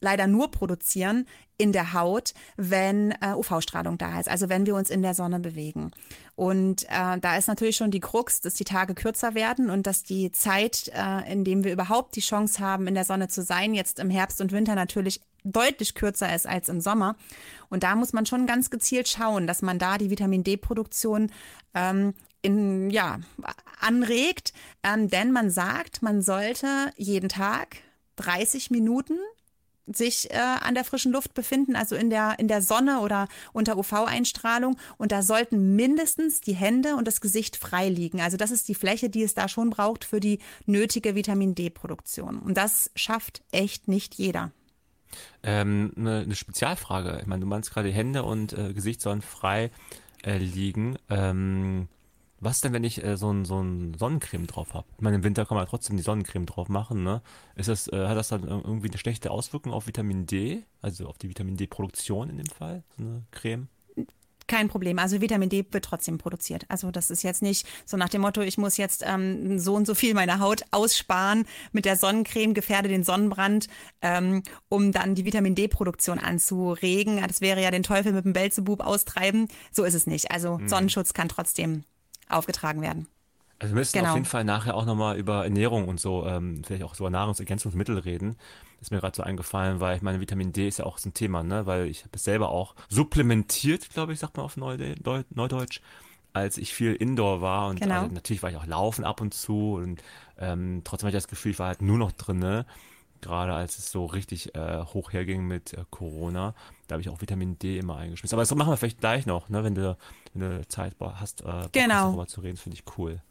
leider nur produzieren in der Haut, wenn UV-Strahlung da ist, also wenn wir uns in der Sonne bewegen. Und da ist natürlich schon die Krux, dass die Tage kürzer werden und dass die Zeit, in dem wir überhaupt die Chance haben, in der Sonne zu sein, jetzt im Herbst und Winter natürlich deutlich kürzer ist als im Sommer. Und da muss man schon ganz gezielt schauen, dass man da die Vitamin-D-Produktion anregt, denn man sagt, man sollte jeden Tag 30 Minuten sich an der frischen Luft befinden, also in der Sonne oder unter UV-Einstrahlung. Und da sollten mindestens die Hände und das Gesicht frei liegen. Also das ist die Fläche, die es da schon braucht für die nötige Vitamin-D-Produktion. Und das schafft echt nicht jeder. Eine Spezialfrage. Ich meine, du meinst gerade Hände und Gesicht sollen frei liegen. Was denn, wenn ich so ein Sonnencreme drauf habe? Ich meine, im Winter kann man trotzdem die Sonnencreme drauf machen, ne? Hat das dann irgendwie eine schlechte Auswirkung auf Vitamin D, also auf die Vitamin D-Produktion in dem Fall, so eine Creme? Kein Problem. Also Vitamin D wird trotzdem produziert. Also das ist jetzt nicht so nach dem Motto, ich muss jetzt so und so viel meiner Haut aussparen mit der Sonnencreme, gefährde den Sonnenbrand, um dann die Vitamin D-Produktion anzuregen. Das wäre ja den Teufel mit dem Belzebub austreiben. So ist es nicht. Also Sonnenschutz kann trotzdem aufgetragen werden. Also wir müssen auf jeden Fall nachher auch nochmal über Ernährung und so, vielleicht auch über Nahrungsergänzungsmittel reden. Ist mir gerade so eingefallen, weil ich meine, Vitamin D ist ja auch so ein Thema, ne? Weil ich habe es selber auch supplementiert, glaube ich, sagt man auf Neudeutsch, als ich viel Indoor war. Und also, natürlich war ich auch laufen ab und zu und trotzdem hatte ich das Gefühl, ich war halt nur noch drin, ne? Gerade als es so richtig hoch herging mit Corona, da habe ich auch Vitamin D immer eingeschmissen. Aber das machen wir vielleicht gleich noch, ne? wenn du Zeit hast, darüber zu reden, finde ich cool.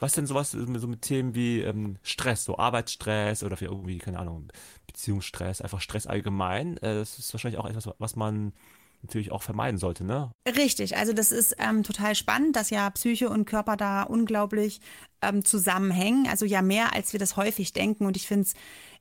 Was denn sowas so mit Themen wie Stress, so Arbeitsstress oder irgendwie, keine Ahnung, Beziehungsstress, einfach Stress allgemein? Das ist wahrscheinlich auch etwas, was man natürlich auch vermeiden sollte, ne? Richtig, also das ist total spannend, dass ja Psyche und Körper da unglaublich zusammenhängen. Also ja mehr, als wir das häufig denken. Und ich finde es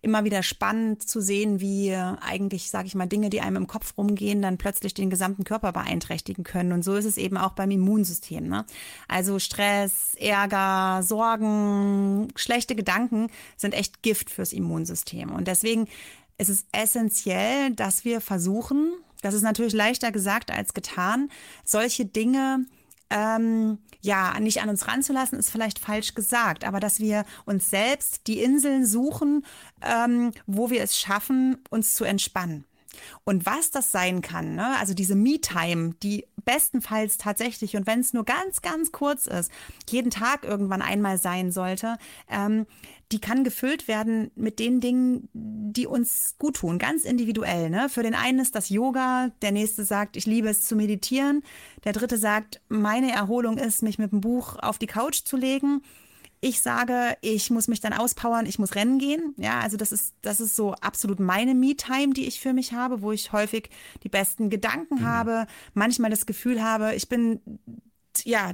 immer wieder spannend zu sehen, wie eigentlich, sage ich mal, Dinge, die einem im Kopf rumgehen, dann plötzlich den gesamten Körper beeinträchtigen können. Und so ist es eben auch beim Immunsystem, ne? Also Stress, Ärger, Sorgen, schlechte Gedanken sind echt Gift fürs Immunsystem. Und deswegen ist es essentiell, dass wir versuchen, das ist natürlich leichter gesagt als getan, solche Dinge nicht an uns ranzulassen, ist vielleicht falsch gesagt, aber dass wir uns selbst die Inseln suchen, wo wir es schaffen, uns zu entspannen. Und was das sein kann, ne? Also diese Me-Time, die bestenfalls tatsächlich, und wenn es nur ganz, ganz kurz ist, jeden Tag irgendwann einmal sein sollte, die kann gefüllt werden mit den Dingen, die uns gut tun, ganz individuell, ne? Für den einen ist das Yoga, der nächste sagt, ich liebe es zu meditieren, der dritte sagt, meine Erholung ist, mich mit dem Buch auf die Couch zu legen. Ich sage, ich muss mich dann auspowern, ich muss rennen gehen. Ja, also das ist so absolut meine Me-Time, die ich für mich habe, wo ich häufig die besten Gedanken habe, manchmal das Gefühl habe, ich bin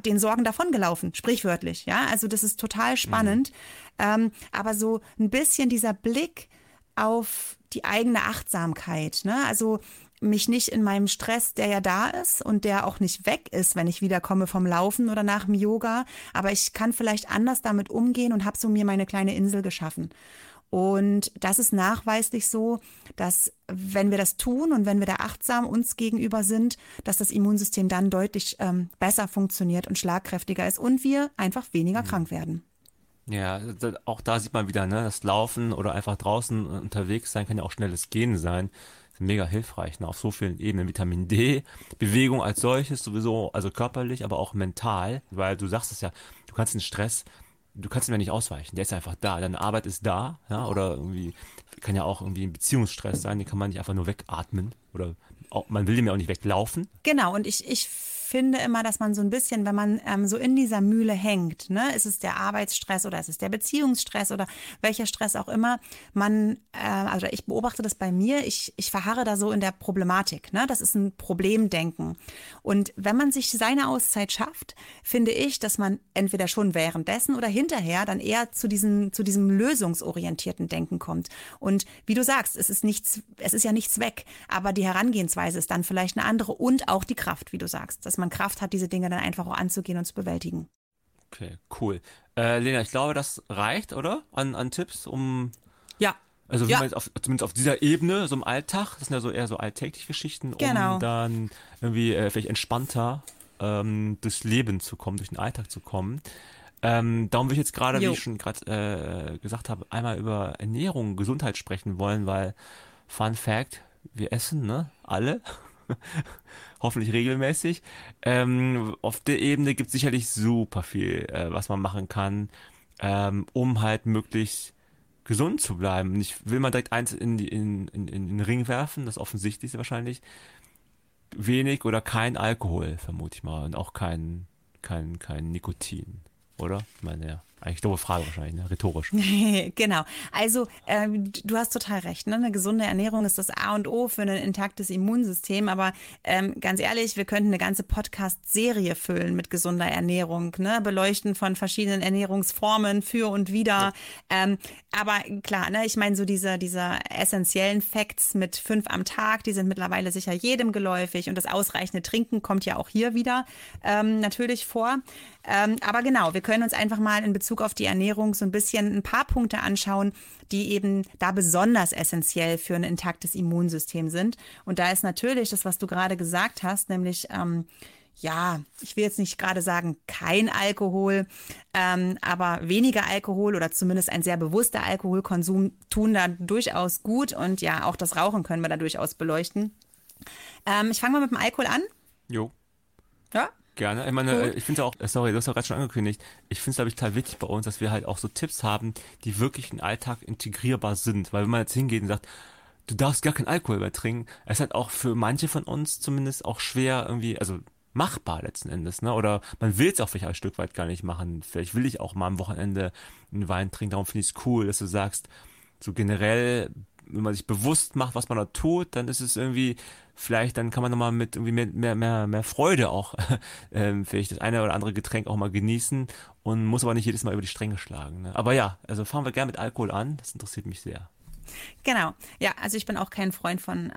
den Sorgen davongelaufen, sprichwörtlich. Ja, also das ist total spannend. Aber so ein bisschen dieser Blick auf die eigene Achtsamkeit, ne? Also mich nicht in meinem Stress, der ja da ist und der auch nicht weg ist, wenn ich wiederkomme vom Laufen oder nach dem Yoga. Aber ich kann vielleicht anders damit umgehen und habe so mir meine kleine Insel geschaffen. Und das ist nachweislich so, dass wenn wir das tun und wenn wir da achtsam uns gegenüber sind, dass das Immunsystem dann deutlich besser funktioniert und schlagkräftiger ist und wir einfach weniger krank werden. Ja, auch da sieht man wieder, ne, das Laufen oder einfach draußen unterwegs sein kann ja auch schnelles Gehen sein. Mega hilfreich, ne? Auf so vielen Ebenen. Vitamin D, Bewegung als solches sowieso, also körperlich, aber auch mental, weil du sagst es ja, du kannst den Stress, du kannst ihm ja nicht ausweichen, der ist einfach da, deine Arbeit ist da, ja, oder irgendwie, kann ja auch irgendwie ein Beziehungsstress sein, den kann man nicht einfach nur wegatmen oder auch, man will dem ja auch nicht weglaufen. Genau, und ich finde immer, dass man so ein bisschen, wenn man so in dieser Mühle hängt, ne, ist es der Arbeitsstress oder ist es der Beziehungsstress oder welcher Stress auch immer, also ich beobachte das bei mir, ich verharre da so in der Problematik, ne, das ist ein Problemdenken. Und wenn man sich seine Auszeit schafft, finde ich, dass man entweder schon währenddessen oder hinterher dann eher zu diesem lösungsorientierten Denken kommt. Und wie du sagst, es ist ja nichts weg, aber die Herangehensweise ist dann vielleicht eine andere und auch die Kraft, wie du sagst, dass man Kraft hat, diese Dinge dann einfach auch anzugehen und zu bewältigen. Okay, cool. Lena, ich glaube, das reicht, oder? An Tipps, um... Ja. Also wie man jetzt zumindest auf dieser Ebene, so im Alltag, das sind ja so eher so alltägliche Geschichten, um dann irgendwie vielleicht entspannter durchs Leben zu kommen, durch den Alltag zu kommen. Darum würde ich jetzt gerade, wie ich schon gerade gesagt habe, einmal über Ernährung, Gesundheit sprechen wollen, weil Fun Fact, wir essen, ne? Alle. hoffentlich regelmäßig. Auf der Ebene gibt es sicherlich super viel, was man machen kann, um halt möglichst gesund zu bleiben. Und ich will mal direkt eins in den Ring werfen, das Offensichtlichste wahrscheinlich. Wenig oder kein Alkohol, vermute ich mal. Und auch kein Nikotin, oder? Ich meine, ja. Eigentlich dumme Frage wahrscheinlich, ne? Rhetorisch. Genau. Also du hast total recht, ne? Eine gesunde Ernährung ist das A und O für ein intaktes Immunsystem. Aber ganz ehrlich, wir könnten eine ganze Podcast-Serie füllen mit gesunder Ernährung, ne? Beleuchten von verschiedenen Ernährungsformen für und wider. Ja. Aber klar, ne? Ich meine so diese essentiellen Facts mit 5 am Tag, die sind mittlerweile sicher jedem geläufig. Und das ausreichende Trinken kommt ja auch hier wieder natürlich vor. Aber genau, wir können uns einfach mal in Bezug auf die Ernährung so ein bisschen ein paar Punkte anschauen, die eben da besonders essentiell für ein intaktes Immunsystem sind. Und da ist natürlich das, was du gerade gesagt hast, nämlich, ich will jetzt nicht gerade sagen, kein Alkohol, aber weniger Alkohol oder zumindest ein sehr bewusster Alkoholkonsum tun da durchaus gut. Und ja, auch das Rauchen können wir da durchaus beleuchten. Ich fange mal mit dem Alkohol an. Jo. Ja? Gerne. Ich meine, cool. Ich finde auch, sorry, du hast ja gerade schon angekündigt, ich finde es, glaube ich, total wichtig bei uns, dass wir halt auch so Tipps haben, die wirklich in den Alltag integrierbar sind. Weil wenn man jetzt hingeht und sagt, du darfst gar keinen Alkohol mehr trinken, ist halt auch für manche von uns zumindest auch schwer irgendwie, also machbar letzten Endes, ne? Oder man will es auch vielleicht ein Stück weit gar nicht machen. Vielleicht will ich auch mal am Wochenende einen Wein trinken, darum finde ich es cool, dass du sagst, so generell, wenn man sich bewusst macht, was man da tut, dann ist es irgendwie, vielleicht dann kann man nochmal mit irgendwie mehr Freude auch vielleicht das eine oder andere Getränk auch mal genießen und muss aber nicht jedes Mal über die Stränge schlagen. Ne? Aber ja, also fangen wir gerne mit Alkohol an, das interessiert mich sehr. Genau, ja, also ich bin auch kein Freund von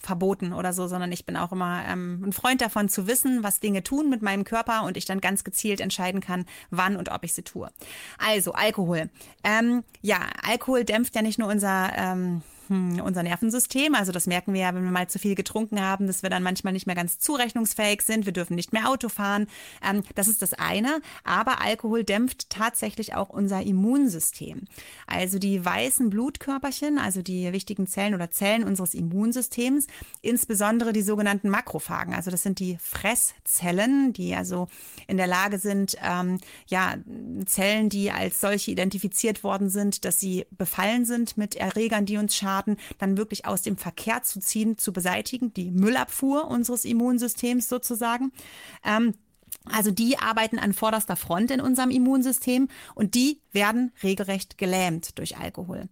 Verboten oder so, sondern ich bin auch immer ein Freund davon zu wissen, was Dinge tun mit meinem Körper und ich dann ganz gezielt entscheiden kann, wann und ob ich sie tue. Also Alkohol. Alkohol dämpft ja nicht nur unser Nervensystem, also das merken wir ja, wenn wir mal zu viel getrunken haben, dass wir dann manchmal nicht mehr ganz zurechnungsfähig sind, wir dürfen nicht mehr Auto fahren, das ist das eine, aber Alkohol dämpft tatsächlich auch unser Immunsystem. Also die weißen Blutkörperchen, also die wichtigen Zellen oder Zellen unseres Immunsystems, insbesondere die sogenannten Makrophagen, also das sind die Fresszellen, die also in der Lage sind, Zellen, die als solche identifiziert worden sind, dass sie befallen sind mit Erregern, die uns schaden, dann wirklich aus dem Verkehr zu ziehen, zu beseitigen, die Müllabfuhr unseres Immunsystems sozusagen. Also die arbeiten an vorderster Front in unserem Immunsystem und die werden regelrecht gelähmt durch Alkohol.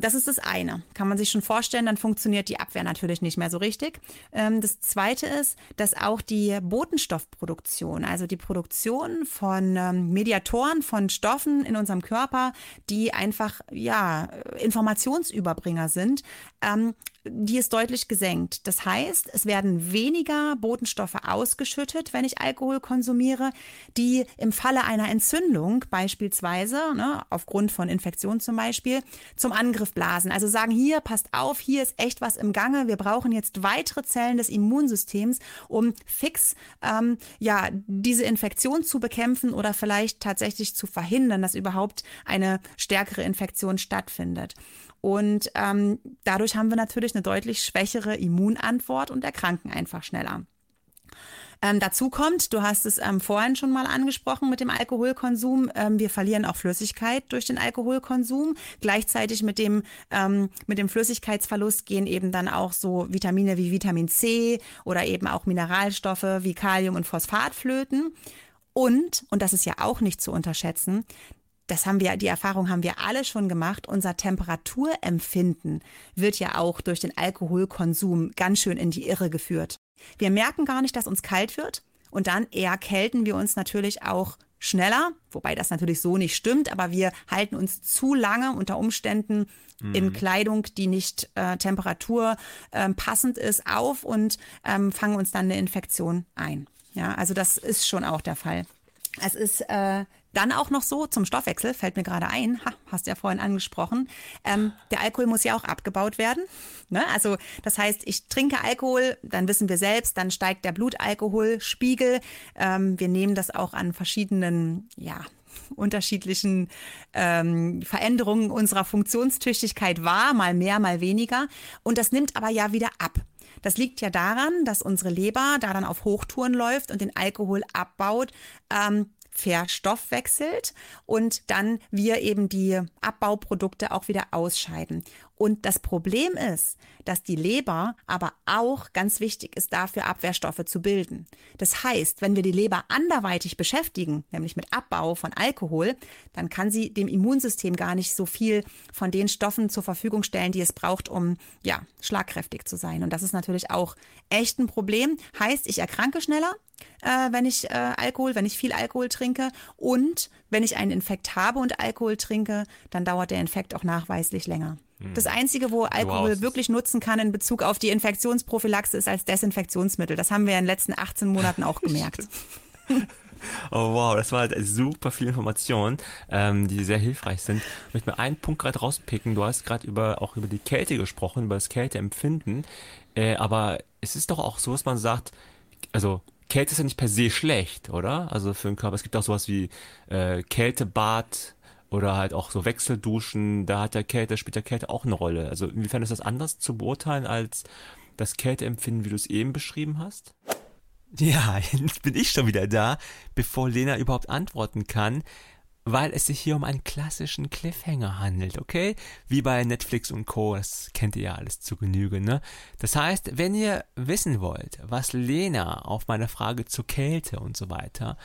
Das ist das eine. Kann man sich schon vorstellen, dann funktioniert die Abwehr natürlich nicht mehr so richtig. Das zweite ist, dass auch die Botenstoffproduktion, also die Produktion von Mediatoren, von Stoffen in unserem Körper, die einfach, Informationsüberbringer sind, die ist deutlich gesenkt. Das heißt, es werden weniger Botenstoffe ausgeschüttet, wenn ich Alkohol konsumiere, die im Falle einer Entzündung beispielsweise, ne, aufgrund von Infektionen zum Beispiel, zum Angriff blasen. Also sagen, hier, passt auf, hier ist echt was im Gange. Wir brauchen jetzt weitere Zellen des Immunsystems, um fix diese Infektion zu bekämpfen oder vielleicht tatsächlich zu verhindern, dass überhaupt eine stärkere Infektion stattfindet. Und dadurch haben wir natürlich eine deutlich schwächere Immunantwort und erkranken einfach schneller. Dazu kommt, du hast es vorhin schon mal angesprochen mit dem Alkoholkonsum, wir verlieren auch Flüssigkeit durch den Alkoholkonsum. Gleichzeitig mit dem Flüssigkeitsverlust gehen eben dann auch so Vitamine wie Vitamin C oder eben auch Mineralstoffe wie Kalium und Phosphat flöten. Und das ist ja auch nicht zu unterschätzen, die Erfahrung haben wir alle schon gemacht. Unser Temperaturempfinden wird ja auch durch den Alkoholkonsum ganz schön in die Irre geführt. Wir merken gar nicht, dass uns kalt wird und dann erkälten wir uns natürlich auch schneller, wobei das natürlich so nicht stimmt, aber wir halten uns zu lange unter Umständen in Kleidung, die nicht temperaturpassend ist, auf und fangen uns dann eine Infektion ein. Ja, also das ist schon auch der Fall. Es ist dann auch noch so zum Stoffwechsel, fällt mir gerade ein, hast ja vorhin angesprochen, der Alkohol muss ja auch abgebaut werden. Ne? Also das heißt, ich trinke Alkohol, dann wissen wir selbst, dann steigt der Blutalkoholspiegel. Wir nehmen das auch an verschiedenen, unterschiedlichen Veränderungen unserer Funktionstüchtigkeit wahr, mal mehr, mal weniger. Und das nimmt aber ja wieder ab. Das liegt ja daran, dass unsere Leber da dann auf Hochtouren läuft und den Alkohol abbaut, verstoffwechselt und dann wir eben die Abbauprodukte auch wieder ausscheiden. Und das Problem ist, dass die Leber aber auch ganz wichtig ist, dafür Abwehrstoffe zu bilden. Das heißt, wenn wir die Leber anderweitig beschäftigen, nämlich mit Abbau von Alkohol, dann kann sie dem Immunsystem gar nicht so viel von den Stoffen zur Verfügung stellen, die es braucht, um ja, schlagkräftig zu sein. Und das ist natürlich auch echt ein Problem. Heißt, ich erkranke schneller, wenn ich viel Alkohol trinke. Und wenn ich einen Infekt habe und Alkohol trinke, dann dauert der Infekt auch nachweislich länger. Das Einzige, wo Alkohol wirklich nutzen kann in Bezug auf die Infektionsprophylaxe, ist als Desinfektionsmittel. Das haben wir in den letzten 18 Monaten auch gemerkt. Oh wow, das war halt super viel Information, die sehr hilfreich sind. Ich möchte mir einen Punkt gerade rauspicken. Du hast gerade auch über die Kälte gesprochen, über das Kälteempfinden. Aber es ist doch auch so, dass man sagt, also Kälte ist ja nicht per se schlecht, oder? Also für den Körper. Es gibt auch sowas wie Kältebad oder halt auch so Wechselduschen. Da spielt der Kälte auch eine Rolle. Also inwiefern ist das anders zu beurteilen als das Kälteempfinden, wie du es eben beschrieben hast? Ja, jetzt bin ich schon wieder da, bevor Lena überhaupt antworten kann, weil es sich hier um einen klassischen Cliffhanger handelt, okay? Wie bei Netflix und Co., das kennt ihr ja alles zu Genüge, ne? Das heißt, wenn ihr wissen wollt, was Lena auf meine Frage zur Kälte und so weiter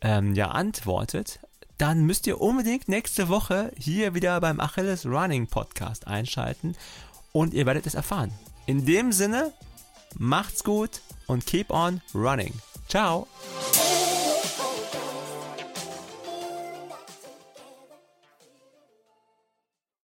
antwortet, dann müsst ihr unbedingt nächste Woche hier wieder beim Achilles Running Podcast einschalten und ihr werdet es erfahren. In dem Sinne, macht's gut und keep on running. Ciao!